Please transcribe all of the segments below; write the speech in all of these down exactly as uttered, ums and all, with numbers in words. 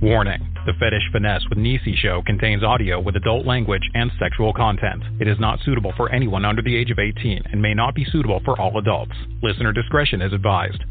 Warning. The Fetish Finesse with Niecy show contains audio with adult language and sexual content. It is not suitable for anyone under the age of eighteen and may not be suitable for all adults. Listener discretion is advised.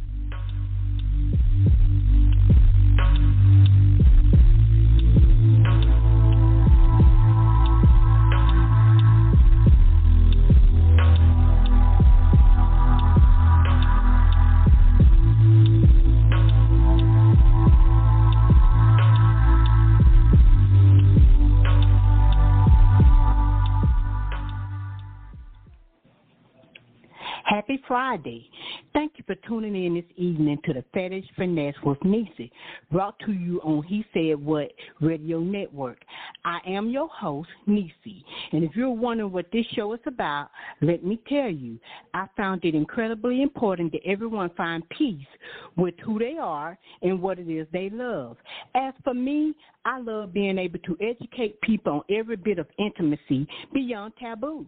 Happy Friday. Thank you for tuning in this evening to the Fetish Finesse with Niecy, brought to you on He Said What Radio Network. I am your host, Niecy, and if you're wondering what this show is about, let me tell you, I found it incredibly important that everyone find peace with who they are and what it is they love. As for me, I love being able to educate people on every bit of intimacy beyond taboos.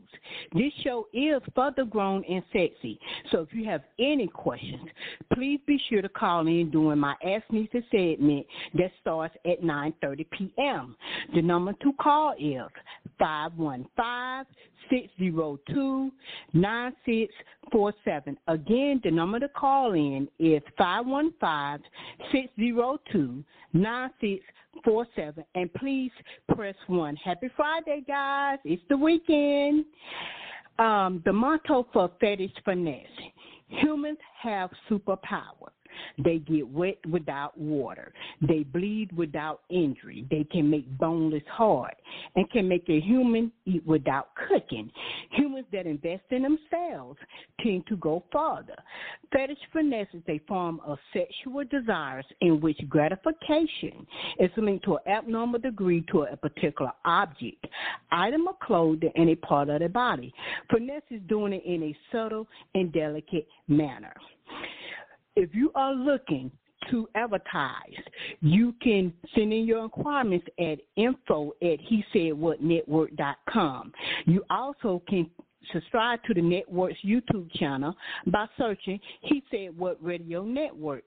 This show is for the grown and sexy, so if you have any questions, please be sure to call in during my Ask Niecy segment that starts at nine thirty p.m. The number to call is five one five, six zero two, nine six four seven. Again, the number to call in is five one five, six zero two, nine six four seven. Four seven, and please press one. Happy Friday, guys. It's the weekend. Um, the motto for Fetish Finesse: humans have superpowers. They get wet without water. They bleed without injury. They can make boneless hard and can make a human eat without cooking. Humans that invest in themselves tend to go farther. Fetish finesse is a form of sexual desires in which gratification is linked to an abnormal degree to a particular object, item of clothing, and a part of the body. Finesse is doing it in a subtle and delicate manner. If you are looking to advertise, you can send in your inquiries at info at he said what network.com. You also can subscribe to the network's YouTube channel by searching He Said What Radio Network.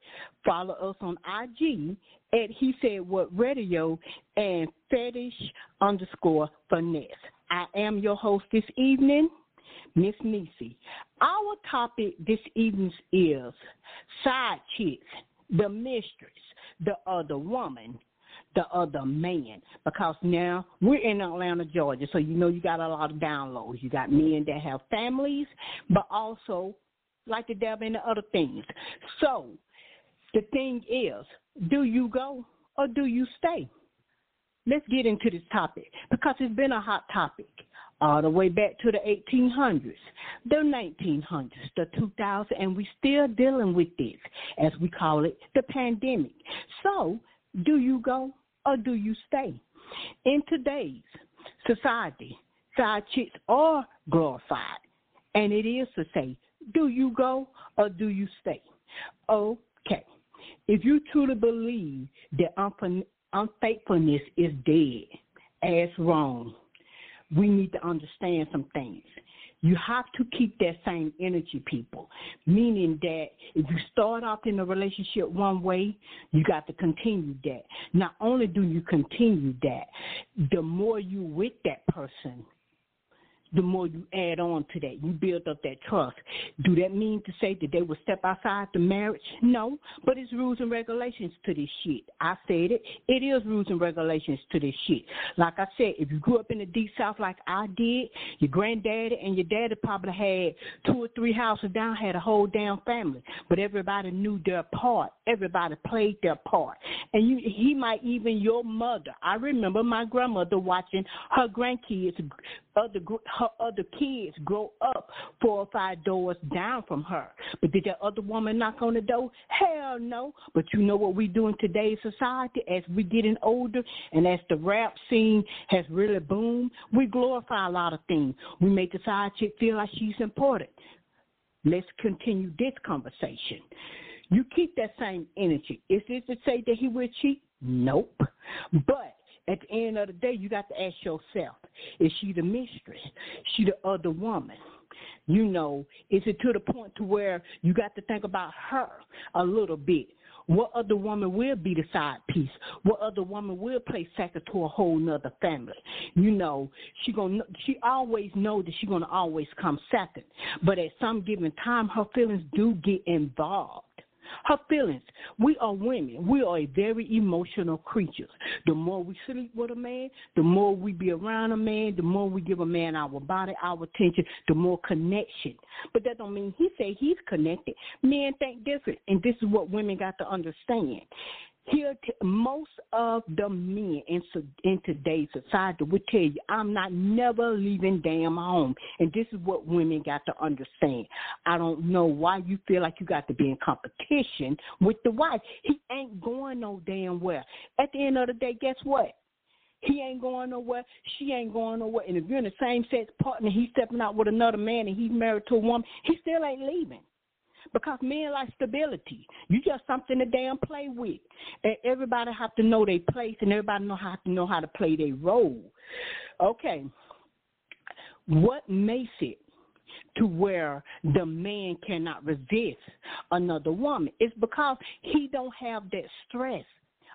Follow us on I G at He Said What Radio and Fetish underscore finesse. I am your host this evening, Miss Niecy. Our topic this evening is side chicks, the mistress, the other woman, the other man, because now we're in Atlanta, Georgia, so you know you got a lot of downloads. You got men that have families, but also like to delve into other things. So the thing is, do you go or do you stay? Let's get into this topic because it's been a hot topic. All the way back to the eighteen hundreds, the nineteen hundreds, the two thousands, and we're still dealing with this, as we call it, the pandemic. So do you go or do you stay? In today's society, side chicks are glorified, and it is to say, do you go or do you stay? Okay, if you truly believe that unf- unfaithfulness is dead, as wrong, we need to understand some things. You have to keep that same energy, people, meaning that if you start off in a relationship one way, you got to continue that. Not only do you continue that, the more you with that person, the more you add on to that. You build up that trust. Do that mean to say that they will step outside the marriage? No, but it's rules and regulations to this shit. I said it. It is rules and regulations to this shit. Like I said, if you grew up in the Deep South like I did, your granddaddy and your daddy probably had two or three houses down, had a whole damn family, but everybody knew their part. Everybody played their part. And you, he might even your mother. I remember my grandmother watching her grandkids, other her other kids grow up four or five doors down from her. But did that other woman knock on the door? Hell no. But you know what we do in today's society as we're getting older and as the rap scene has really boomed? We glorify a lot of things. We make the side chick feel like she's important. Let's continue this conversation. You keep that same energy. Is this to say that he will cheat? Nope. But at the end of the day, you got to ask yourself, is she the mistress? She the other woman? You know, is it to the point to where you got to think about her a little bit? What other woman will be the side piece? What other woman will play second to a whole nother family? You know, she gonna she always know that she's gonna always come second. But at some given time, her feelings do get involved. Her feelings. We are women. We are a very emotional creature. The more we sleep with a man, the more we be around a man, the more we give a man our body, our attention, the more connection. But that don't mean he say he's connected. Men think different, and this is what women got to understand. Here, t- most of the men in, so- in today's society will tell you, I'm not never leaving damn home. And this is what women got to understand. I don't know why you feel like you got to be in competition with the wife. He ain't going no damn where. At the end of the day, guess what? He ain't going nowhere. She ain't going nowhere. And if you're in the same sex partner, he's stepping out with another man and he's married to a woman, he still ain't leaving. Because men like stability. You just something to damn play with. And everybody have to know their place and everybody know how to know how to play their role. Okay. What makes it to where the man cannot resist another woman? It's because he don't have that stress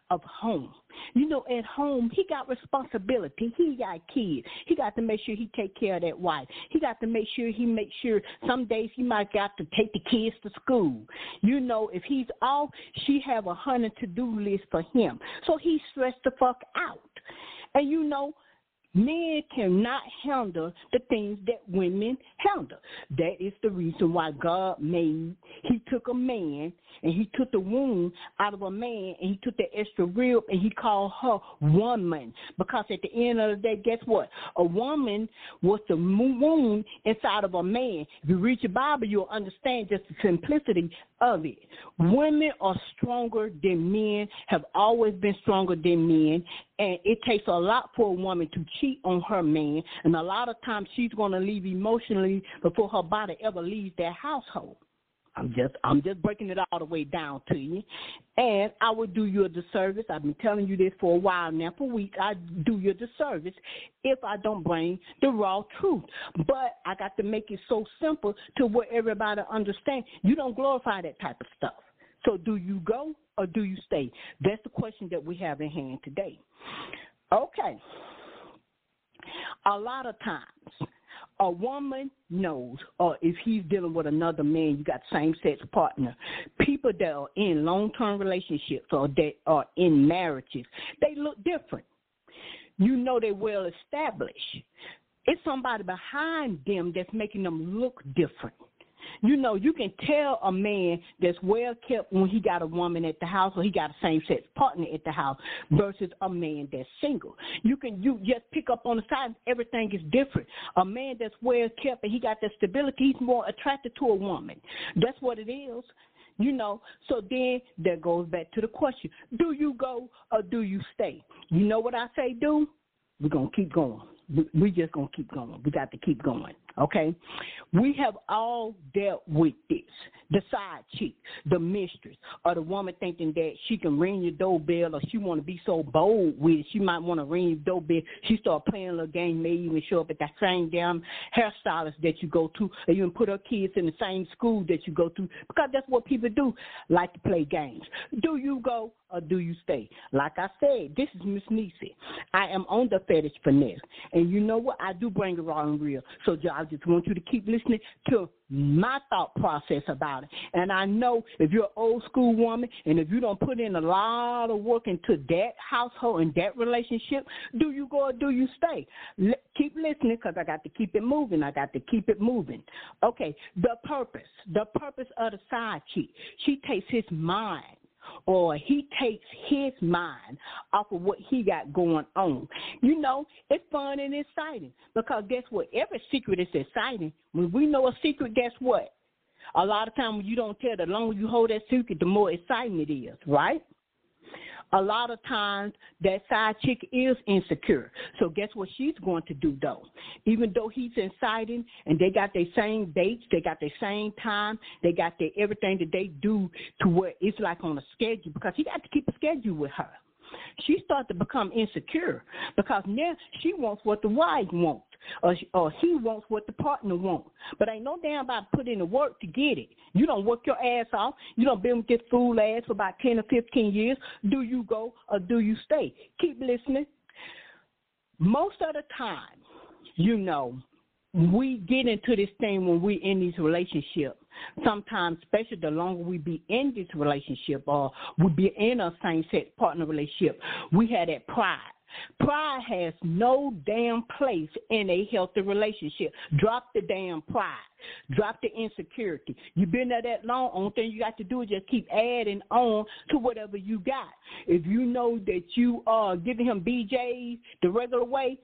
of home. You know, at home, he got responsibility. He got kids. He got to make sure he take care of that wife. He got to make sure he make sure some days he might got to take the kids to school. You know, if he's off, she have a hundred to-do list for him. So he's stressed the fuck out. And, you know, men cannot handle the things that women handle. That is the reason why God made, he took a man and he took the womb out of a man and he took the extra rib and he called her woman. Because at the end of the day, guess what? A woman was the womb inside of a man. If you read your Bible, you'll understand just the simplicity of it. Women are stronger than men, have always been stronger than men. And it takes a lot for a woman to cheat on her man. And a lot of times she's going to leave emotionally before her body ever leaves that household. I'm just I'm just breaking it all the way down to you. And I would do you a disservice. I've been telling you this for a while now, for weeks. I do you a disservice if I don't bring the raw truth. But I got to make it so simple to where everybody understands. You don't glorify that type of stuff. So do you go or do you stay? That's the question that we have in hand today. Okay. A lot of times, a woman knows, or if he's dealing with another man, you got same-sex partner, people that are in long-term relationships or that are in marriages, they look different. You know they're well-established. It's somebody behind them that's making them look different. You know, you can tell a man that's well-kept when he got a woman at the house or he got a same-sex partner at the house versus a man that's single. You can you just pick up on the side, everything is different. A man that's well-kept and he got that stability, he's more attracted to a woman. That's what it is, you know. So then that goes back to the question, do you go or do you stay? You know what I say do? We're going to keep going. We just going to keep going. We got to keep going, okay? We have all dealt with this, the side chick, the mistress, or the woman thinking that she can ring your doorbell or she want to be so bold with it. She might want to ring your doorbell. She start playing a little game, may even show up at that same damn hairstylist that you go to, or even put her kids in the same school that you go to, because that's what people do, like to play games. Do you go or do you stay? Like I said, this is Miss Niecy. I am on the Fetish Finesse. And you know what? I do bring it raw and real. So I just want you to keep listening to my thought process about it. And I know if you're an old school woman and if you don't put in a lot of work into that household and that relationship, do you go or do you stay? L- keep listening because I got to keep it moving. I got to keep it moving. Okay, the purpose. The purpose of the side chick. She takes his mind. Or he takes his mind off of what he got going on. You know, it's fun and exciting because guess what? Every secret is exciting. When we know a secret, guess what? A lot of times when you don't tell, the longer you hold that secret, the more exciting it is, right? A lot of times that side chick is insecure. So guess what she's going to do, though? Even though he's inciting and they got their same dates, they got their same time, they got their everything that they do to where it's like on a schedule because he got to keep a schedule with her. she started to become insecure because now she wants what the wife wants or, she, or he wants what the partner wants. But ain't no damn about putting in the work to get it. You don't work your ass off. You don't been with this fool ass for about ten or fifteen years. Do you go or do you stay? Keep listening. Most of the time, you know, we get into this thing when we're in these relationships. Sometimes, especially the longer we be in this relationship or we be in a same-sex partner relationship, we have that pride. Pride has no damn place in a healthy relationship. Drop the damn pride. Drop the insecurity. You've been there that long. Only thing you got to do is just keep adding on to whatever you got. If you know that you are giving him B J's the regular way,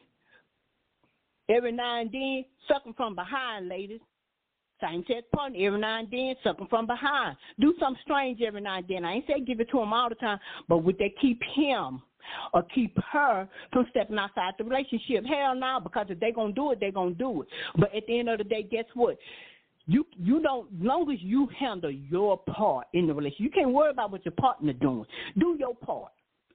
every now and then, suck him from behind, ladies. Same-sex partner, every now and then, suck him from behind. Do something strange every now and then. I ain't say give it to him all the time, but would they keep him or keep her from stepping outside the relationship? Hell no, because if they're going to do it, they're going to do it. But at the end of the day, guess what? You you don't, as long as you handle your part in the relationship, you can't worry about what your partner doing. Do your part.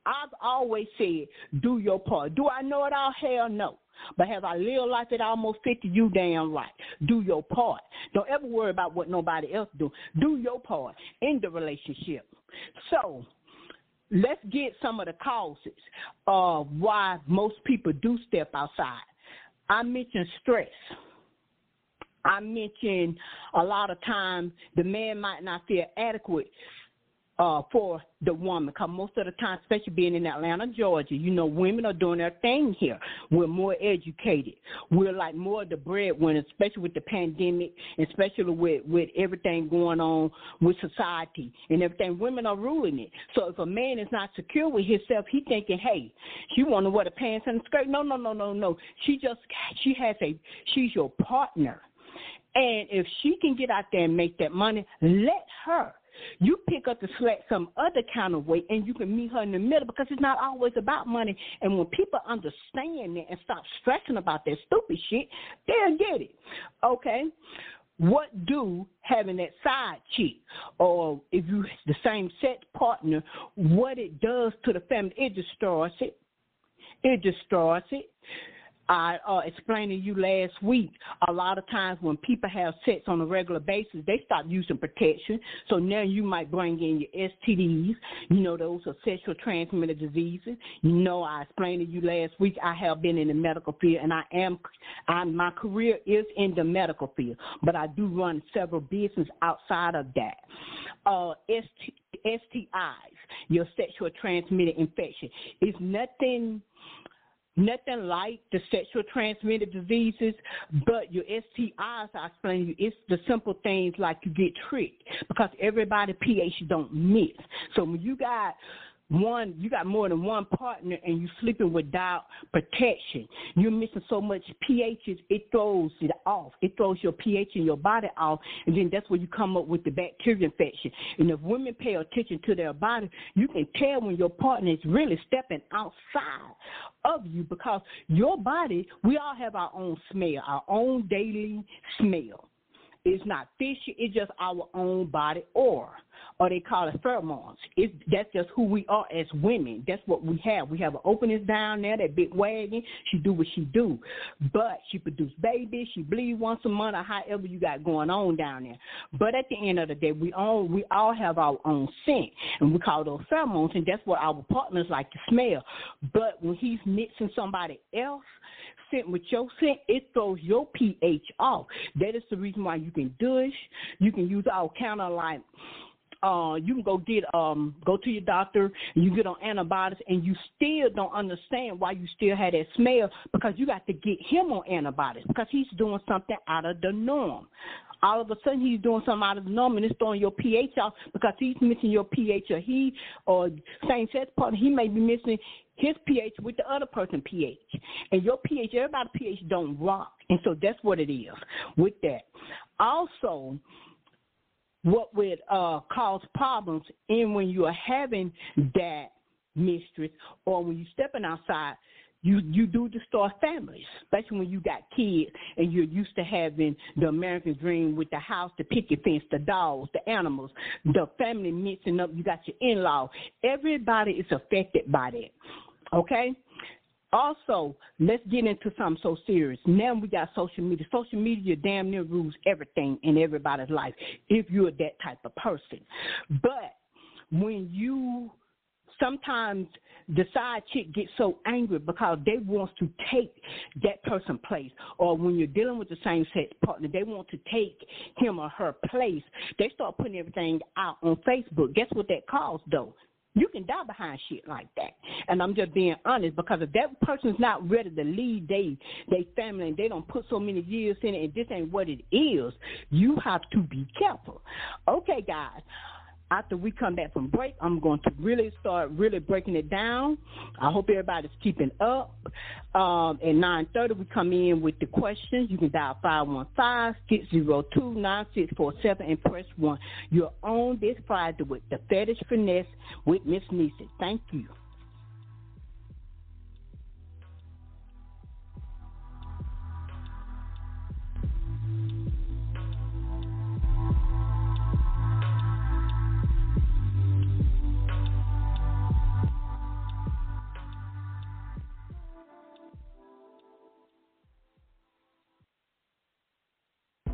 I've always said, do your part. Do I know it all? Hell no. But have I lived life at almost fifty? You damn right. Do your part. Don't ever worry about what nobody else do. Do your part in the relationship. So let's get some of the causes of why most people do step outside. I mentioned stress. I mentioned a lot of times the man might not feel adequate Uh, for the woman, because most of the time, especially being in Atlanta, Georgia, you know, women are doing their thing here. We're more educated. We're like more of the breadwinners, especially with the pandemic, especially with, with everything going on with society and everything. Women are ruling it. So if a man is not secure with himself, he thinking, hey, she want to wear the pants and the skirt. No, no, no, no, no. She just, she has a, she's your partner. And if she can get out there and make that money, let her. You pick up the slack some other kind of way, and you can meet her in the middle, because it's not always about money. And when people understand that and stop stressing about that stupid shit, they'll get it. Okay? What do having that side chick, or if you the same sex partner, what it does to the family? It destroys it. It destroys it. I uh, explained to you last week, a lot of times when people have sex on a regular basis, they stop using protection. So now you might bring in your S T Ds. You know, those are sexual transmitted diseases. You know, I explained to you last week, I have been in the medical field, and I am, I, my career is in the medical field, but I do run several businesses outside of that. Uh, S T Is, your sexual transmitted infection, is nothing... Nothing like the sexual transmitted diseases, but your S T Is, I explain to you, it's the simple things like you get tricked, because everybody pH don't mix. So when you got one, you got more than one partner and you sleeping without protection, you're missing so much pHs, it throws it off. It throws your pH in your body off, and then that's where you come up with the bacteria infection. And if women pay attention to their body, you can tell when your partner is really stepping outside of you, because your body, we all have our own smell, our own daily smell. It's not fishy. It's just our own body odor, or they call it pheromones. It's, that's just who we are as women. That's what we have. We have an opening down there, that big wagon. She do what she do, but she produce babies. She bleed once a month, or however you got going on down there. But at the end of the day, we all we all have our own scent, and we call those pheromones, and that's what our partners like to smell. But when he's mixing somebody else scent with your scent, it throws your pH off. That is the reason why you can douche. You can use all kind of like, uh, you can go get um, go to your doctor, and you get on antibiotics, and you still don't understand why you still have that smell, because you got to get him on antibiotics because he's doing something out of the norm. All of a sudden, he's doing something out of the norm, and it's throwing your pH off because he's missing your pH, or he, or same-sex partner, he may be missing his pH with the other person's pH. And your pH, everybody's pH don't rock, and so that's what it is with that. Also, what would uh, cause problems in when you are having that mistress or when you're stepping outside You you do distort families, especially when you got kids and you're used to having the American dream with the house, the picket fence, the dogs, the animals, the family mixing up. You got your in-law. Everybody is affected by that, okay? Also, let's get into something so serious. Now we got social media. Social media damn near rules everything in everybody's life if you're that type of person. But when you sometimes the side chick gets so angry because they want to take that person's place, or when you're dealing with the same sex partner, they want to take him or her place. They start putting everything out on Facebook. Guess what that caused, though? You can die behind shit like that. And I'm just being honest, because if that person's not ready to lead they, they family and they don't put so many years in it and this ain't what it is, you have to be careful. Okay, guys, after we come back from break, I'm going to really start really breaking it down. I hope everybody's keeping up. Um, at nine thirty, we come in with the questions. You can dial five one five, six zero two, nine six four seven and press one. You're on this Friday with the Fetish Finesse with Miss Niecy. Thank you.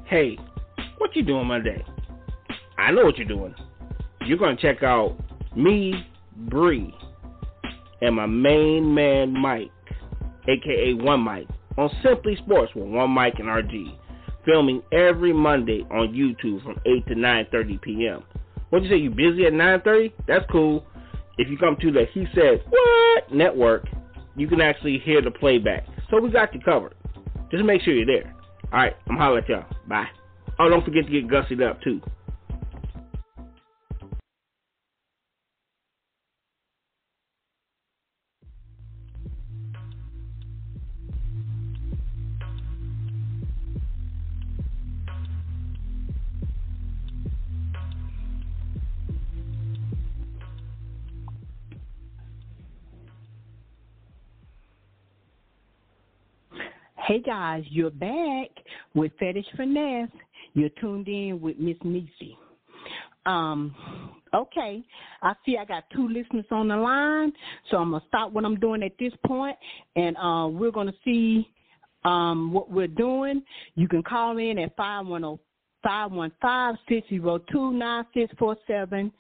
Hey, what you doing Monday? I know what you're doing. You're going to check out me, Bree, and my main man, Mike, a k a. One Mike, on Simply Sports with One Mike and R G, filming every Monday on YouTube from eight to nine thirty p.m. What'd you say, you busy at nine thirty? That's cool. If you come to the He Said What Network, you can actually hear the playback. So we got you covered. Just make sure you're there. All right, I'm holler at y'all. Bye. Oh, don't forget to get gussied up, too. Hey guys, you're back with Fetish Finesse. You're tuned in with Miss Niecy. Um, okay, I see I got two listeners on the line, so I'm going to stop what I'm doing at this point, and uh, we're going to see um, what we're doing. You can call in at five one five, six zero two, nine six four seven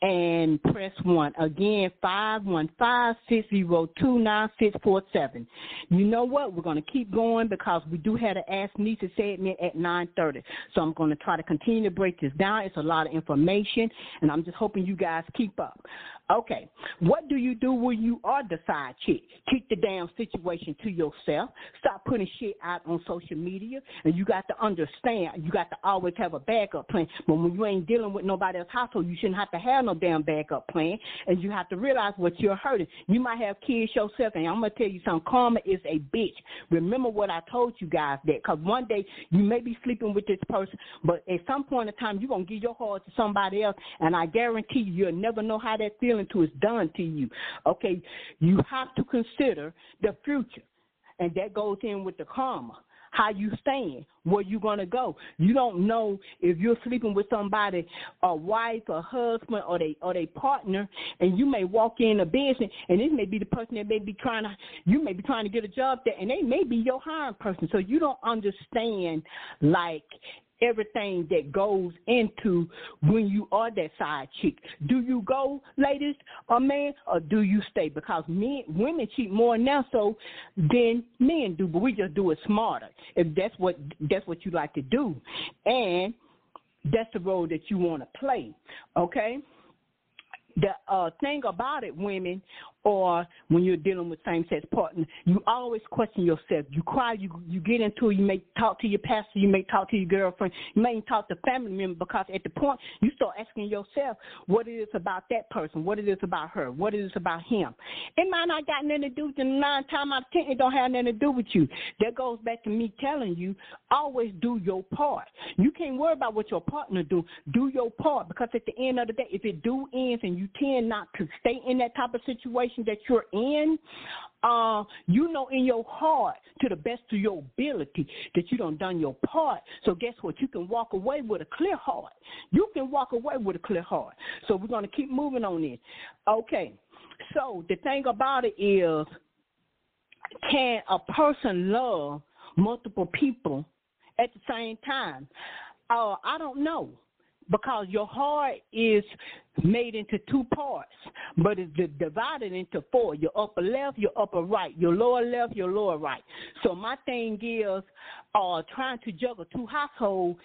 and press one. Again, five one five, six zero two, nine six four seven. You know what? We're going to keep going because we do have an Ask Niecy segment at nine thirty. So I'm going to try to continue to break this down. It's a lot of information, and I'm just hoping you guys keep up. Okay, what do you do when you are the side chick? Keep the damn situation to yourself. Stop putting shit out on social media, and you got to understand, you got to always have a backup plan. But when you ain't dealing with nobody else's household, you shouldn't have to have no damn backup plan, and you have to realize what you're hurting. You might have kids yourself, and I'm going to tell you something. Karma is a bitch. Remember what I told you guys that, because one day you may be sleeping with this person, but at some point in time, you're going to give your heart to somebody else, and I guarantee you, you'll never know how that feels until it's done to you. Okay, you have to consider the future, and that goes in with the karma. How you staying, where you going to go. You don't know if you're sleeping with somebody, a wife, a husband, or they or they partner, and you may walk in a business, and this may be the person that may be trying to, you may be trying to get a job there, and they may be your hiring person. So you don't understand, like, everything that goes into when you are that side chick. Do you go, ladies, or man, or do you stay? Because men, women cheat more now so than men do, but we just do it smarter. If that's what that's what you like to do, and that's the role that you want to play, okay? The uh, thing about it, women, or when you're dealing with same-sex partners, you always question yourself. You cry, you you get into it, you may talk to your pastor, you may talk to your girlfriend, you may talk to family members, because at the point, you start asking yourself what it is about that person, what it is about her, what it is about him. It might not got nothing to do with them. Nine times out of ten, it don't have nothing to do with you. That goes back to me telling you, always do your part. You can't worry about what your partner do. Do your part, because at the end of the day, if it do ends and you tend not to stay in that type of situation, situation that you're in, uh, you know in your heart to the best of your ability that you done done your part. So guess what? You can walk away with a clear heart. You can walk away with a clear heart. So we're going to keep moving on this. Okay. So the thing about it is, can a person love multiple people at the same time? Uh, I don't know, because your heart is made into two parts, but it's divided into four, your upper left, your upper right, your lower left, your lower right. So my thing is uh, trying to juggle two households,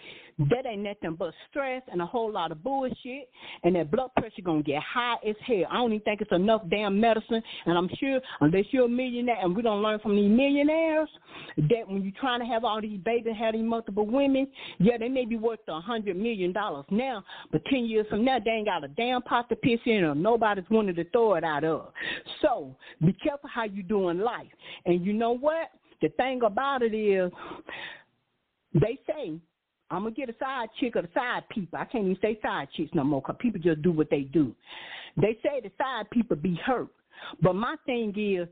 that ain't nothing but stress and a whole lot of bullshit, and that blood pressure going to get high as hell. I don't even think it's enough damn medicine, and I'm sure unless you're a millionaire, and we don't learn from these millionaires, that when you're trying to have all these babies, have these multiple women, yeah, they may be worth one hundred million dollars now, but ten years from now, they ain't got a damn pot to piss in, or nobody's wanting to throw it out of. So be careful how you do in life. And you know what? The thing about it is, they say, I'm going to get a side chick or the side people. I can't even say side chicks no more, because people just do what they do. They say the side people be hurt. But my thing is,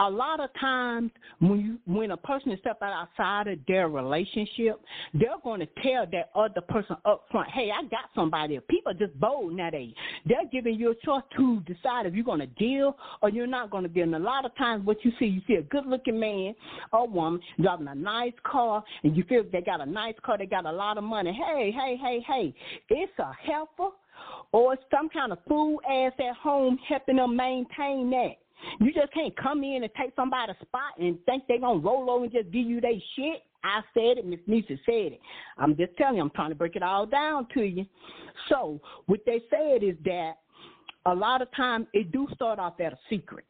a lot of times when you, when a person is stepping outside of their relationship, they're going to tell that other person up front, hey, I got somebody. People are just bold nowadays. They're giving you a choice to decide if you're going to deal or you're not going to deal. And a lot of times what you see, you see a good-looking man or woman driving a nice car, and you feel they got a nice car, they got a lot of money. Hey, hey, hey, hey, it's a helper or some kind of fool ass at home helping them maintain that. You just can't come in and take somebody's spot and think they're going to roll over and just give you their shit. I said it. Miss Niecy said it. I'm just telling you. I'm trying to break it all down to you. So what they said is that a lot of times it do start off at a secret,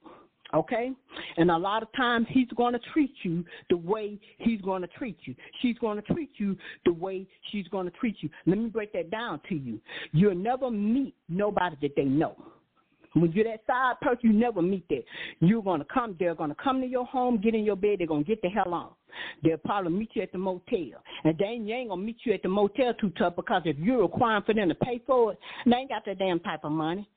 okay? And a lot of times he's going to treat you the way he's going to treat you. She's going to treat you the way she's going to treat you. Let me break that down to you. You'll never meet nobody that they know. When you're that side person, you never meet that. You're going to come, they're going to come to your home, get in your bed, they're going to get the hell on. They'll probably meet you at the motel. And then you ain't going to meet you at the motel too tough, because if you're requiring for them to pay for it, they ain't got that damn type of money.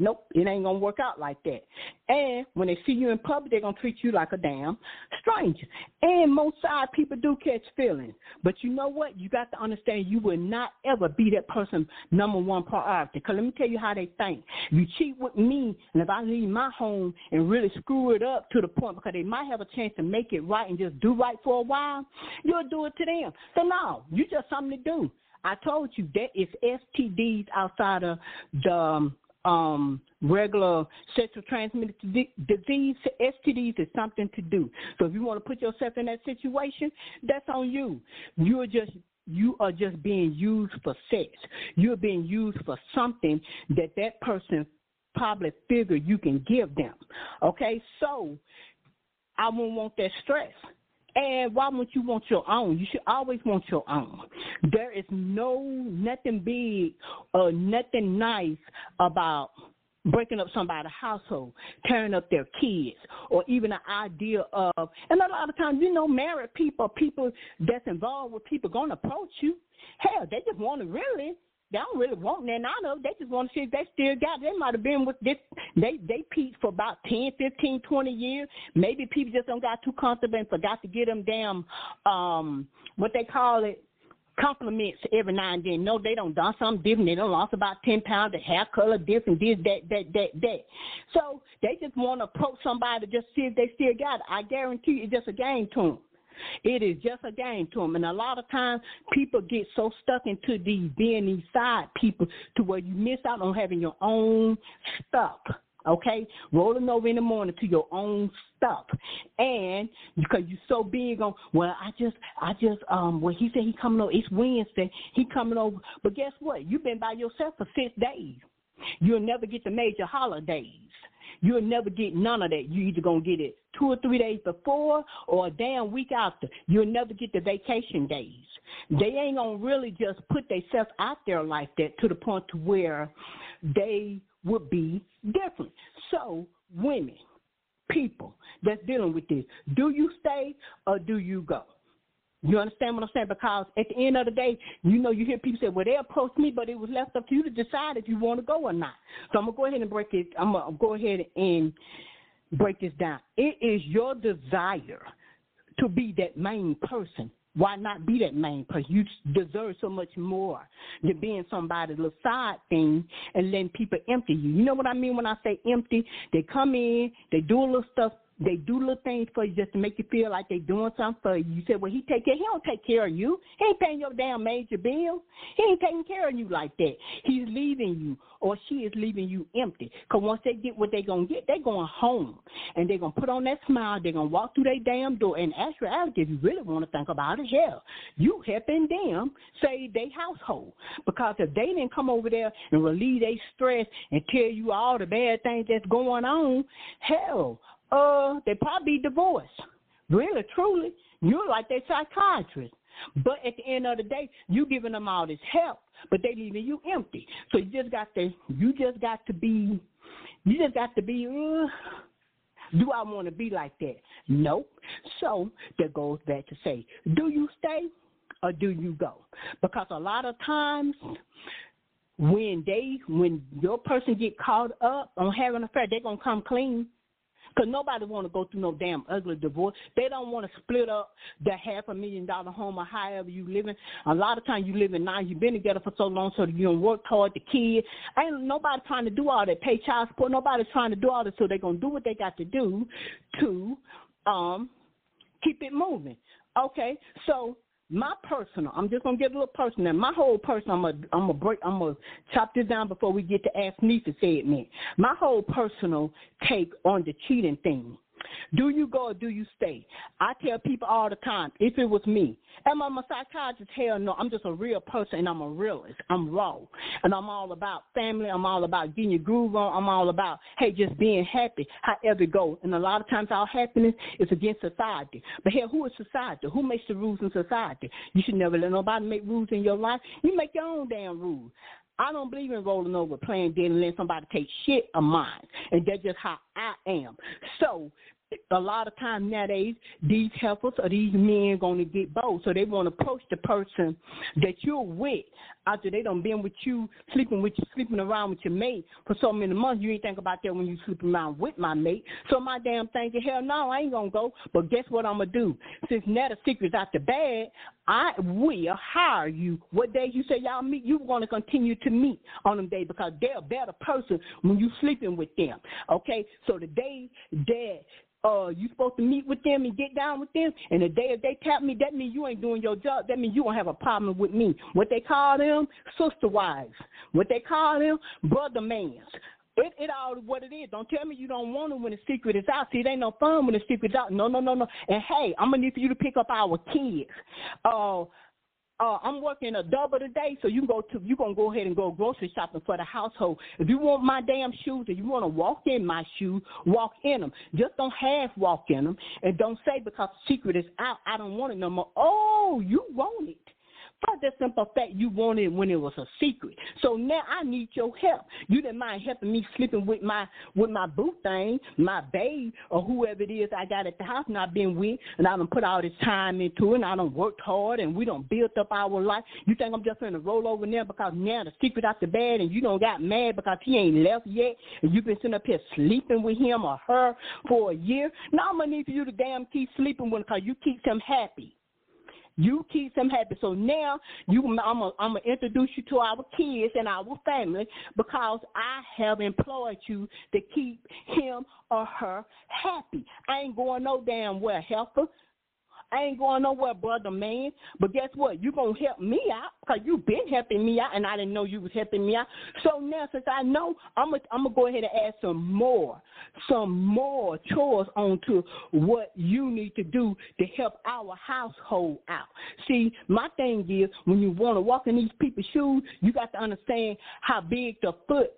Nope, it ain't going to work out like that. And when they see you in public, they're going to treat you like a damn stranger. And most side people do catch feelings. But you know what? You got to understand you will not ever be that person's number one priority. Because let me tell you how they think. You cheat with me, and if I leave my home and really screw it up to the point, because they might have a chance to make it right and just do right for a while, you'll do it to them. So no, you just something to do. I told you that it's S T Ds outside of the um, Um, regular sexual transmitted disease. S T Ds is something to do. So if you want to put yourself in that situation, that's on you. You are just you are just being used for sex. You're being used for something that that person probably figured you can give them. Okay, so I won't want that stress. And why wouldn't you want your own? You should always want your own. There is no nothing big or nothing nice about breaking up somebody's household, tearing up their kids, or even the idea of, and a lot of times, you know, married people, people that's involved with people going to approach you. Hell, they just want to really. They don't really want nothing out of it. They just want to see if they still got it. They might have been with this. They they peeped for about ten, fifteen, twenty years. Maybe people just don't got too comfortable and forgot to give them damn, um, what they call it, compliments every now and then. No, they don't done something different. They done lost about ten pounds. The hair color different, this, that, that, that, that. So they just want to approach somebody to just see if they still got it. I guarantee you it's just a game to them. It is just a game to them. And a lot of times people get so stuck into these being these side people to where you miss out on having your own stuff, okay? Rolling over in the morning to your own stuff. And because you're so big on, well, I just, I just, um, well, he said he coming over. It's Wednesday. He coming over. But guess what? You've been by yourself for six days. You'll never get the major holidays. You'll never get none of that. You're either going to get it two or three days before or a damn week after. You'll never get the vacation days. They ain't going to really just put themselves out there like that to the point to where they would be different. So women, people that's dealing with this, do you stay or do you go? You understand what I'm saying? Because at the end of the day, you know, you hear people say, well, they approached me, but it was left up to you to decide if you want to go or not. So I'm going to go ahead and break it. I'm going to go ahead and break this down. It is your desire to be that main person. Why not be that main person? You deserve so much more than being somebody's little side thing and letting people empty you. You know what I mean when I say empty? They come in, they do a little stuff, they do little things for you just to make you feel like they're doing something for you. You say, well, he take care. He don't take care of you. He ain't paying your damn major bill. He ain't taking care of you like that. He's leaving you, or she is leaving you empty. Because once they get what they're going to get, they're going home. And they're going to put on that smile. They're going to walk through their damn door. And actuality, if you really want to think about it, hell, you helping them save their household. Because if they didn't come over there and relieve their stress and tell you all the bad things that's going on, hell, Uh, they probably divorced. Really, truly, you're like their psychiatrist. But at the end of the day, you giving them all this help, but they leaving you empty. So you just got to, you just got to be, you just got to be. Uh, do I want to be like that? Nope. So that goes back to say, do you stay or do you go? Because a lot of times, when they, when your person get caught up on having an affair, they're gonna come clean. Because nobody want to go through no damn ugly divorce. They don't want to split up the half a million dollar home or however you living. A lot of times you living now, you've been together for so long so you don't work toward the kids. Ain't nobody trying to do all that, pay child support. Nobody's trying to do all that, so they're going to do what they got to do to um, keep it moving. Okay, so my personal, I'm just going to get a little personal. My whole personal, I'm going I'm to break, I'm going to chop this down before we get to Ask Niecy segment. My whole personal take on the cheating thing. Do you go or do you stay? I tell people all the time, if it was me, am I a psychiatrist? Hell no, I'm just a real person and I'm a realist. I'm raw. And I'm all about family. I'm all about getting your groove on. I'm all about, hey, just being happy, however it goes. And a lot of times our happiness is against society. But hell, who is society? Who makes the rules in society? You should never let nobody make rules in your life. You make your own damn rules. I don't believe in rolling over, playing dead, and letting somebody take shit of mine. And that's just how I am. So a lot of times nowadays, these helpers or these men going to get bold. So they want to approach the person that you're with after they done been with you, sleeping with you, sleeping around with your mate for so many months. You ain't think about that when you sleeping around with my mate. So my damn thing is, hell no, I ain't going to go. But guess what I'm going to do? Since now the secret's out the bag, I will hire you. What days you say y'all meet, you're going to continue to meet on them days because they're a better person when you sleeping with them. Okay? So the day that Uh, you supposed to meet with them and get down with them, and the day if they tap me, that means you ain't doing your job. That means you don't have a problem with me. What they call them, sister wives. What they call them, brother mans. It, it all what it is. Don't tell me you don't want it when the secret is out. See, it ain't no fun when the secret's out. No, no, no, no. And, hey, I'm going to need for you to pick up our kids. Uh, uh, I'm working a double today, so you can go to, you going to go ahead and go grocery shopping for the household. If you want my damn shoes and you want to walk in my shoes, walk in them. Just don't half walk in them and don't say because the secret is out, I don't want it no more. Oh, you want it. For the simple fact you wanted when it was a secret. So now I need your help. You didn't mind helping me sleeping with my with my boo thing, my babe, or whoever it is I got at the house and I've been with, and I done put all this time into it, and I done worked hard, and we done built up our life. You think I'm just going to roll over now because now the secret out the bed, and you done got mad because he ain't left yet, and you've been sitting up here sleeping with him or her for a year? Now I'm going to need for you to damn keep sleeping with him because you keep him happy. You keep them happy. So now you, I'm going I'm to introduce you to our kids and our family because I have employed you to keep him or her happy. I ain't going no damn well, helper. I ain't going nowhere, brother man. But guess what? You're going to help me out because you've been helping me out, and I didn't know you was helping me out. So now since I know, I'm going to go ahead and add some more, some more chores onto what you need to do to help our household out. See, my thing is when you want to walk in these people's shoes, you got to understand how big the foot,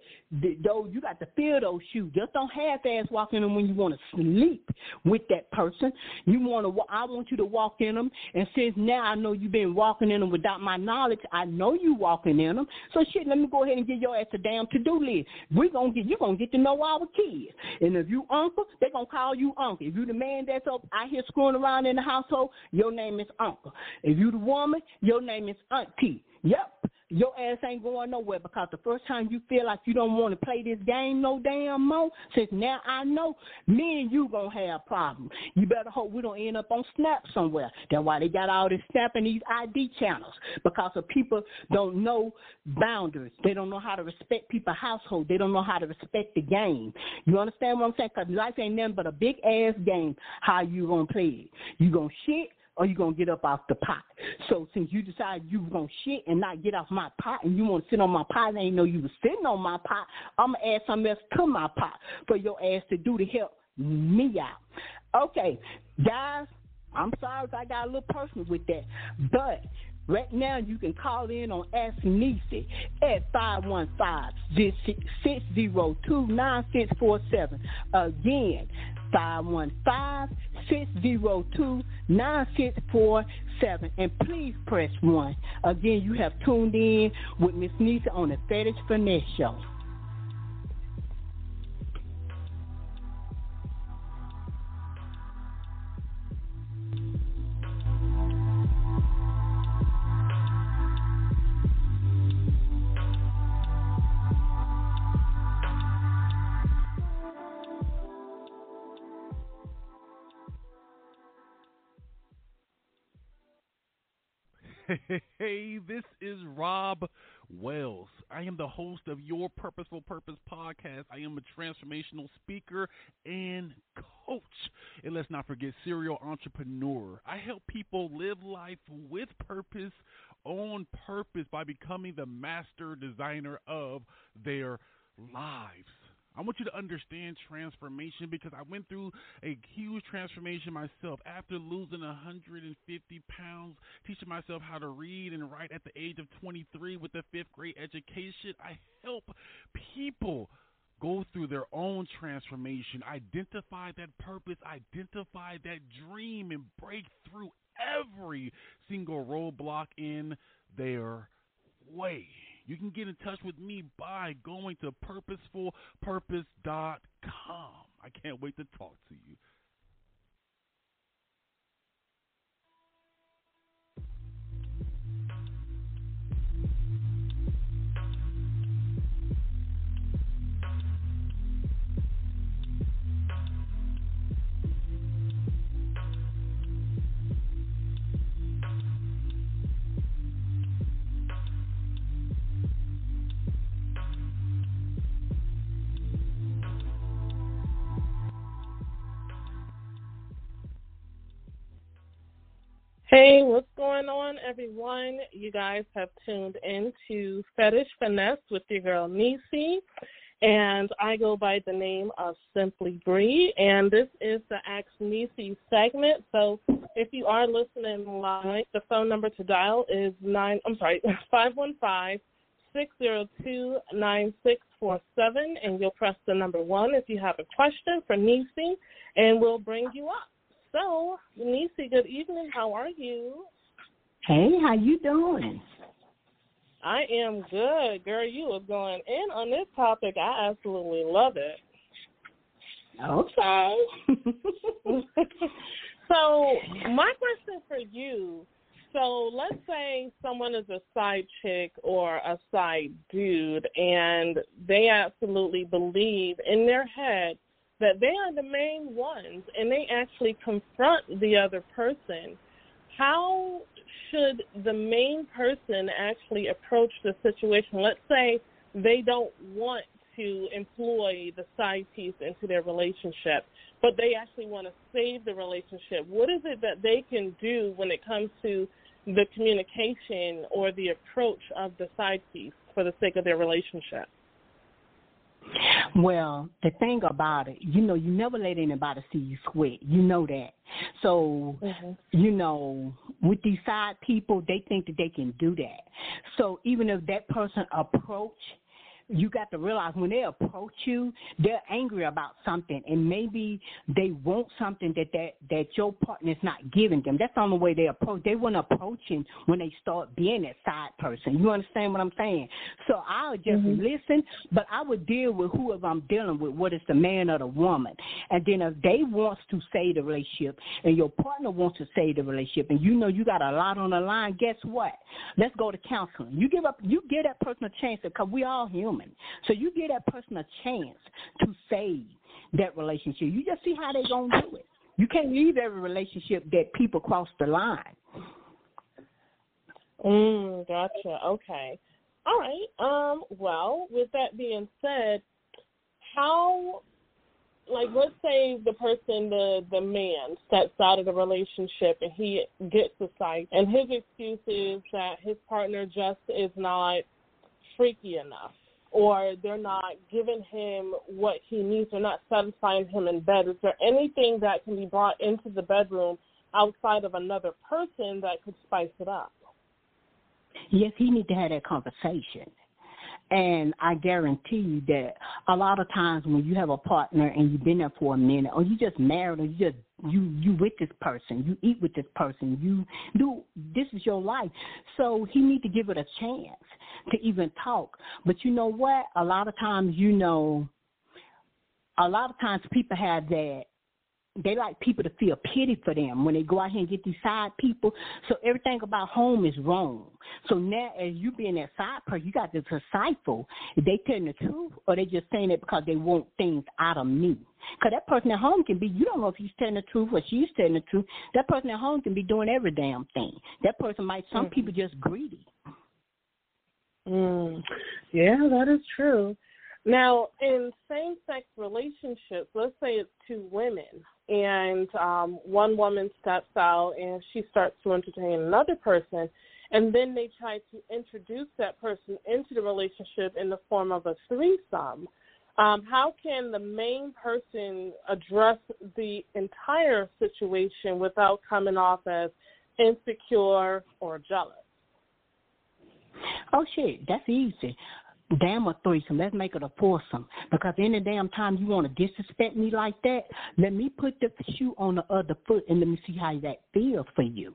though. You got to feel those shoes. Just don't half-ass walk in them when you want to sleep with that person. You want to. I want you to walk in them. And since now I know you've been walking in them without my knowledge, I know you walking in them. So shit, let me go ahead and get your ass a damn to-do list. We're gonna get, you're going to get to know our kids. And if you uncle, they're going to call you uncle. If you the man that's up out here screwing around in the household, your name is uncle. If you the woman, your name is auntie. Yep. Your ass ain't going nowhere, because the first time you feel like you don't want to play this game no damn more, since now I know me and you going to have problems. You better hope we don't end up on Snap somewhere. That's why they got all this Snap and these I D channels, because the people don't know boundaries. They don't know how to respect people's household. They don't know how to respect the game. You understand what I'm saying? Because life ain't nothing but a big-ass game. How you going to play it? You going to shit, or you going to get up off the pot. So since you decide you going to shit and not get off my pot, and you want to sit on my pot and I didn't know you was sitting on my pot, I'm going to add something else to my pot for your ass to do to help me out. Okay, guys, I'm sorry if I got a little personal with that, but right now you can call in on Ask Niecy at five one five, six zero two, nine six four seven. Again, five one five, six zero two, nine six four seven, and please press one. Again, you have tuned in with Miss Niecy on the Fetish Finesse Show. Hey, this is Rob Wells. I am the host of Your Purposeful Purpose podcast. I am a transformational speaker and coach. And let's not forget, serial entrepreneur. I help people live life with purpose, on purpose, by becoming the master designer of their lives. I want you to understand transformation, because I went through a huge transformation myself after losing one hundred fifty pounds, teaching myself how to read and write at the age of twenty-three with a fifth grade education. I help people go through their own transformation, identify that purpose, identify that dream, and break through every single roadblock in their way. You can get in touch with me by going to Purposeful Purpose dot com. I can't wait to talk to you. Hey, what's going on, everyone? You guys have tuned in to Fetish Finesse with your girl, Niecy, and I go by the name of Simply Bree, and this is the Ask Niecy segment. So if you are listening live, the phone number to dial is nine. I'm sorry, five one five, six zero two, nine six four seven, and you'll press the number one if you have a question for Niecy, and we'll bring you up. So, Niecy, good evening. How are you? Hey, how you doing? I am good. Girl, you was going in on this topic. I absolutely love it. Okay. So, my question for you, so let's say someone is a side chick or a side dude, and they absolutely believe in their head that they are the main ones, and they actually confront the other person. How should the main person actually approach the situation? Let's say they don't want to employ the side piece into their relationship, but they actually want to save the relationship. What is it that they can do when it comes to the communication or the approach of the side piece for the sake of their relationship? Well, the thing about it, you know, you never let anybody see you sweat. You know that. So, mm-hmm. you know, with these side people, they think that they can do that. So even if that person approach you got to realize when they approach you, they're angry about something, and maybe they want something that that, that your partner's not giving them. That's the only way they approach. They weren't approaching when they start being that side person. You understand what I'm saying? So I'll just mm-hmm. listen, but I would deal with whoever I'm dealing with, whether it's the man or the woman. And then if they wants to save the relationship and your partner wants to save the relationship and you know you got a lot on the line, guess what? Let's go to counseling. You give up, you give that person a chance because we all human. So you give that person a chance to save that relationship. You just see how they're going to do it. You can't leave every relationship that people cross the line. Mm, gotcha. Okay. All right. Um, well, with that being said, how, like, let's say the person, the, the man, steps out of the relationship and he gets the psych, and his excuse is that his partner just is not freaky enough, or they're not giving him what he needs, they're not satisfying him in bed. Is there anything that can be brought into the bedroom outside of another person that could spice it up? Yes, he needs to have that conversation. And I guarantee you that a lot of times when you have a partner and you've been there for a minute, or you just married, or you just you you with this person, you eat with this person, you do, this is your life. So he need to give it a chance to even talk. But you know what? A lot of times, you know, a lot of times people have that. They like people to feel pity for them when they go out here and get these side people. So everything about home is wrong. So now as you being that side person, you got to decipher. They telling the truth or they just saying it because they want things out of me. Because that person at home can be, you don't know if he's telling the truth or she's telling the truth. That person at home can be doing every damn thing. That person might, some mm. people just greedy. Mm. Yeah, that is true. Now, in same-sex relationships, let's say it's two women, and um, one woman steps out and she starts to entertain another person, and then they try to introduce that person into the relationship in the form of a threesome. Um, how can the main person address the entire situation without coming off as insecure or jealous? Oh, shit, that's easy. Damn a threesome. Let's make it a foursome. Because any damn time you want to disrespect me like that, let me put the shoe on the other foot and let me see how that feels for you.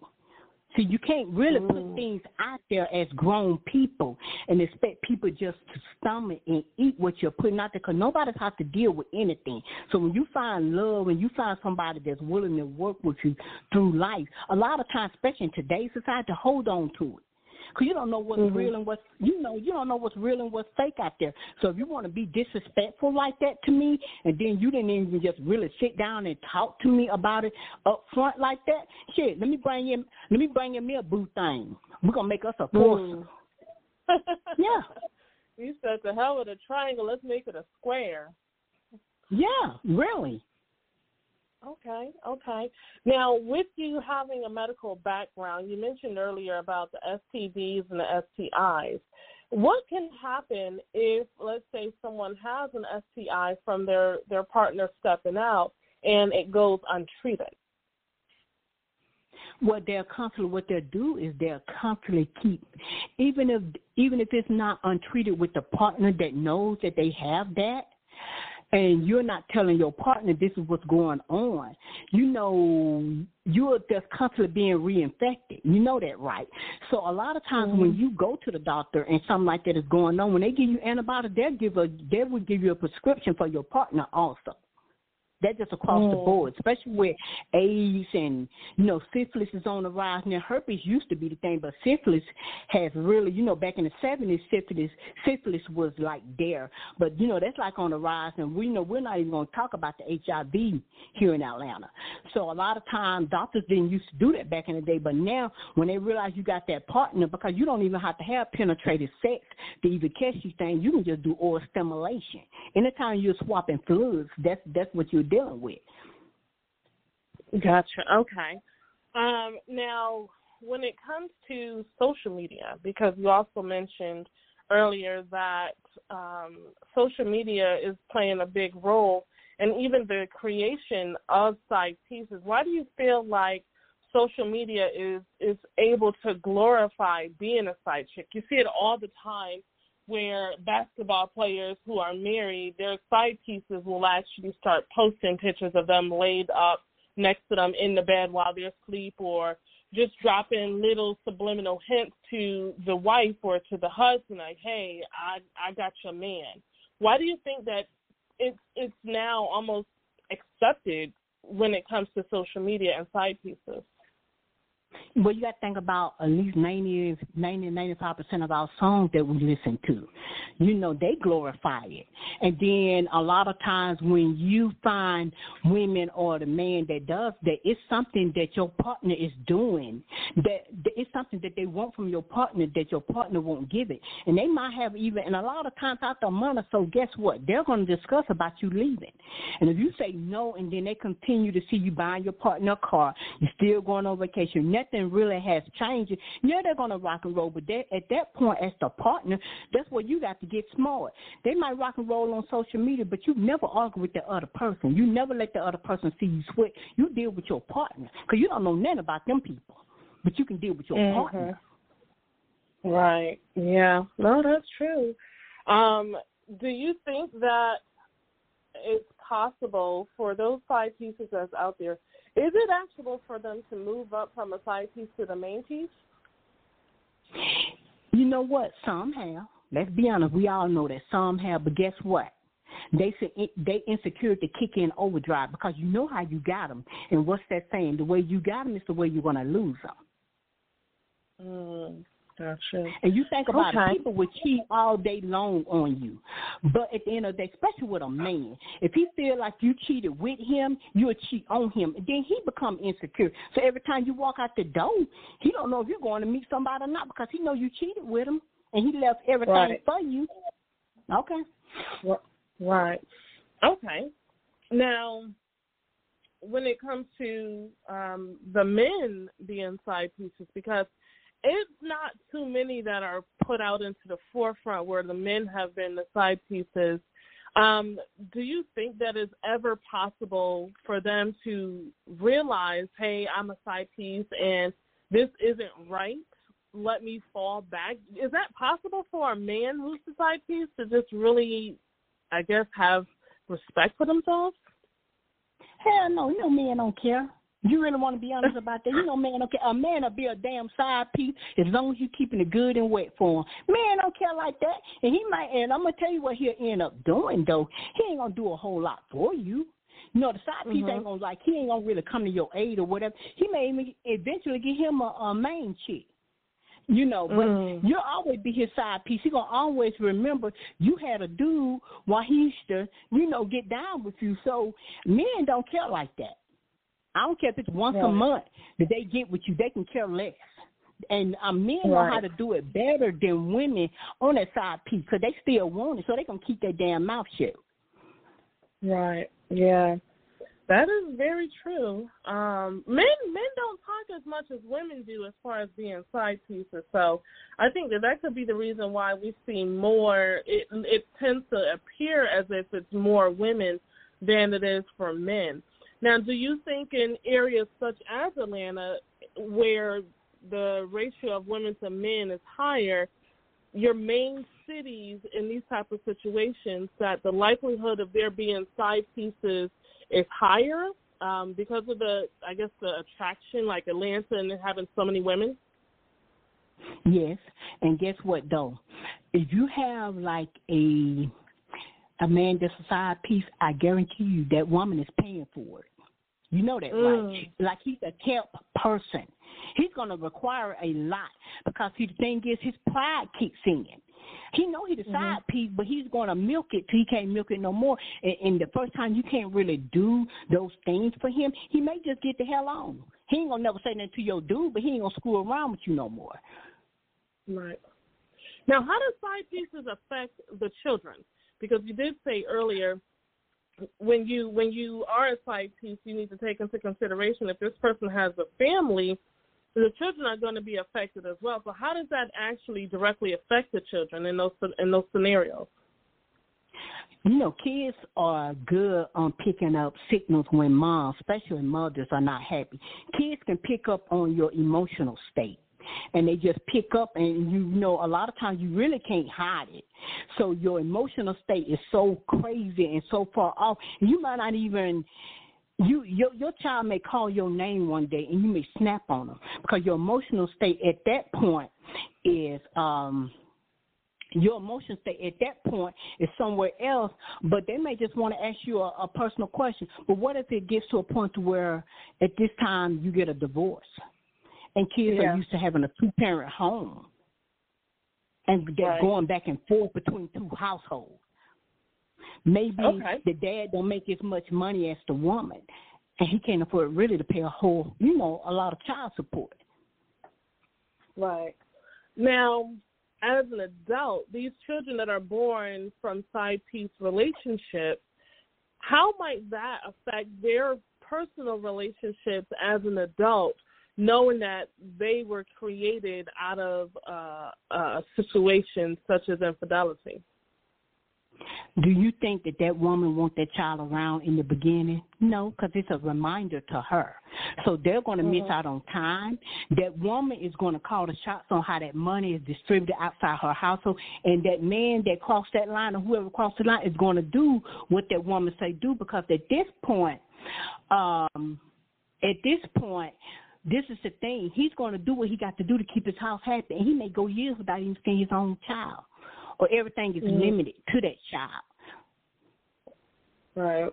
See, you can't really mm. put things out there as grown people and expect people just to stomach and eat what you're putting out there because nobody's has to deal with anything. So when you find love, when you find somebody that's willing to work with you through life, a lot of times, especially in today's society, hold on to it. Because you don't know what's mm-hmm. real and what's, you know, you don't know what's real and what's fake out there. So if you want to be disrespectful like that to me, and then you didn't even just really sit down and talk to me about it up front like that, shit, let me bring in, let me bring in me a boo thing. We're going to make us a foursome. Mm. Yeah. You said the hell with a triangle, let's make it a square. Yeah, really. Okay, okay. Now, with you having a medical background, you mentioned earlier about the S T Ds and the S T Is. What can happen if, let's say, someone has an S T I from their, their partner stepping out and it goes untreated? What they're constantly, what they'll do is they'll constantly keep, even if even if it's not untreated with the partner that knows that they have that, and you're not telling your partner this is what's going on, you know, you're just constantly being reinfected. You know that, right? So a lot of times mm-hmm. when you go to the doctor and something like that is going on, when they give you antibiotics, they'll give a, they will give you a prescription for your partner also. That's just across mm. the board, especially with AIDS and, you know, syphilis is on the rise. Now, herpes used to be the thing, but syphilis has really, you know, back in the seventies, syphilis syphilis was like there. But, you know, that's like on the rise, and we know we're not even going to talk about the H I V here in Atlanta. So a lot of times doctors didn't used to do that back in the day, but now when they realize you got that partner, because you don't even have to have penetrative sex to even catch these things, you can just do oral stimulation. Anytime you're swapping fluids, that's, that's what you're dealing with. Gotcha. Okay. Um, now, when it comes to social media, because you also mentioned earlier that um, social media is playing a big role in even the creation of side pieces, why do you feel like social media is, is able to glorify being a side chick? You see it all the time where basketball players who are married, their side pieces will actually start posting pictures of them laid up next to them in the bed while they're asleep, or just dropping little subliminal hints to the wife or to the husband, like, hey, I, I got your man. Why do you think that it's, it's now almost accepted when it comes to social media and side pieces? Well, you got to think about at least ninety, ninety, ninety-five percent of our songs that we listen to. You know, they glorify it. And then a lot of times when you find women or the man that does that, it's something that your partner is doing, that it's something that they want from your partner that your partner won't give it. And they might have even, and a lot of times after a month or so, guess what? They're going to discuss about you leaving. And if you say no, and then they continue to see you buying your partner a car, you're still going on vacation, nothing really has changed. Yeah, they're going to rock and roll, but they, at that point, as the partner, that's where you got to get smart. They might rock and roll on social media, but you never argue with the other person. You never let the other person see you sweat. You deal with your partner because you don't know nothing about them people, but you can deal with your mm-hmm. partner. Right. Yeah. No, that's true. Um, do you think that it's possible for those five pieces that's out there, is it actual for them to move up from a side piece to the main piece? You know what? Some have. Let's be honest. We all know that some have, but guess what? They they insecurity kick in overdrive because you know how you got them. And what's that saying? The way you got them is the way you're going to lose them. Mm. Gotcha. And you think about okay. it, people would cheat all day long on you. But at the end of the day, especially with a man, if he feel like you cheated with him, you'll cheat on him. And then he become insecure. So every time you walk out the door, he don't know if you're going to meet somebody or not because he know you cheated with him and he left everything right. for you. Okay. Right. Okay. Now, when it comes to um, the men being side pieces, because it's not too many that are put out into the forefront where the men have been the side pieces. Um, do you think that it's ever possible for them to realize, hey, I'm a side piece and this isn't right, let me fall back? Is that possible for a man who's the side piece to just really, I guess, have respect for themselves? Hell no, you know men don't care. You really want to be honest about that. You know, man, okay, a man will be a damn side piece as long as you're keeping it good and wet for him. Man don't care like that. And he might, and I'm going to tell you what he'll end up doing, though. He ain't going to do a whole lot for you. You know, the side piece mm-hmm. ain't going to, like, he ain't going to really come to your aid or whatever. He may even eventually get him a, a main chick. You know, but mm. you'll always be his side piece. He's going to always remember you had a dude while he used to, you know, get down with you. So men don't care like that. I don't care if it's once right. a month that they get with you. They can care less. And uh, men right. know how to do it better than women on that side piece because they still want it, so they can keep their damn mouth shut. Right. Yeah. That is very true. Um, men men don't talk as much as women do as far as being side pieces. So I think that that could be the reason why we see more. It, it tends to appear as if it's more women than it is for men. Now, do you think in areas such as Atlanta, where the ratio of women to men is higher, your main cities in these type of situations, that the likelihood of there being side pieces is higher um, because of the, I guess, the attraction, like Atlanta and having so many women? Yes, and guess what, though? If you have, like, a... a man that's a side piece, I guarantee you that woman is paying for it. You know that, mm. right? Like, he's a kept person. He's going to require a lot because he, the thing is his pride kicks in. He know he's a mm-hmm. side piece, but he's going to milk it till he can't milk it no more. And, and the first time you can't really do those things for him, he may just get the hell on. He ain't going to never say nothing to your dude, but he ain't going to screw around with you no more. Right. Now, how does side pieces affect the children? Because you did say earlier, when you when you are a side piece, you need to take into consideration if this person has a family, the children are going to be affected as well. So how does that actually directly affect the children in those in those scenarios? You know, kids are good on picking up signals when moms, especially mothers, are not happy. Kids can pick up on your emotional state. and they just pick up, and you know a lot of times you really can't hide it. So your emotional state is so crazy and so far off. You might not even, you your, your child may call your name one day, and you may snap on them because your emotional state at that point is um. Your emotions at that point is somewhere else, but they may just want to ask you a, a personal question. But what if it gets to a point to where at this time you get a divorce and kids yeah. are used to having a two-parent home and they're right. going back and forth between two households? Maybe okay. the dad don't make as much money as the woman, and he can't afford really to pay a whole, you know, a lot of child support. Right. Now, as an adult, these children that are born from side piece relationships, how might that affect their personal relationships as an adult, knowing that they were created out of uh, uh, situations such as infidelity? Do you think that that woman wants that child around in the beginning? No, because it's a reminder to her. So they're going to mm-hmm. miss out on time. That woman is going to call the shots on how that money is distributed outside her household, and that man that crossed that line or whoever crossed the line is going to do what that woman say do, because at this point, um, at this point, this is the thing. He's going to do what he got to do to keep his house happy, and he may go years without even seeing his own child. Or everything is limited to that child. Right.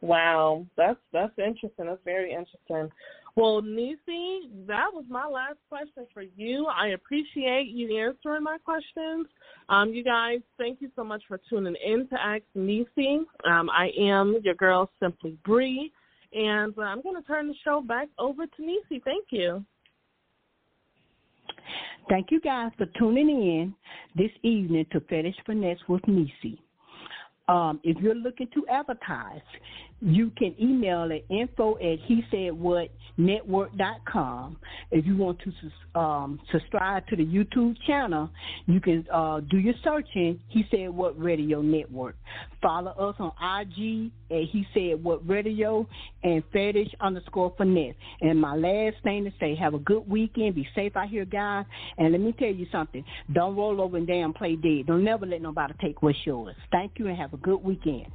Wow. That's that's interesting. That's very interesting. Well, Niecy, that was my last question for you. I appreciate you answering my questions. Um, you guys, thank you so much for tuning in to Ask Niecy. Um, I am your girl, Simply Bree, and I'm going to turn the show back over to Niecy. Thank you. Thank you guys for tuning in this evening to Fetish Finesse with Niecy. Um, if you're looking to advertise, you can email at info at he said what network dot com. If you want to um, subscribe to the YouTube channel, you can uh, do your searching, He Said What Radio Network. Follow us on I G at He Said What Radio and Fetish underscore Finesse. And my last thing to say, have a good weekend. Be safe out here, guys. And let me tell you something. Don't roll over and damn play dead. Don't never let nobody take what's yours. Thank you and have a good weekend.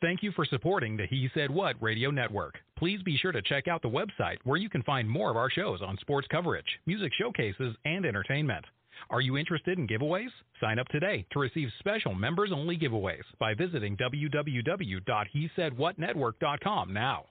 Thank you for supporting the He Said What Radio Network. Please be sure to check out the website where you can find more of our shows on sports coverage, music showcases, and entertainment. Are you interested in giveaways? Sign up today to receive special members-only giveaways by visiting w w w dot he said what network dot com now.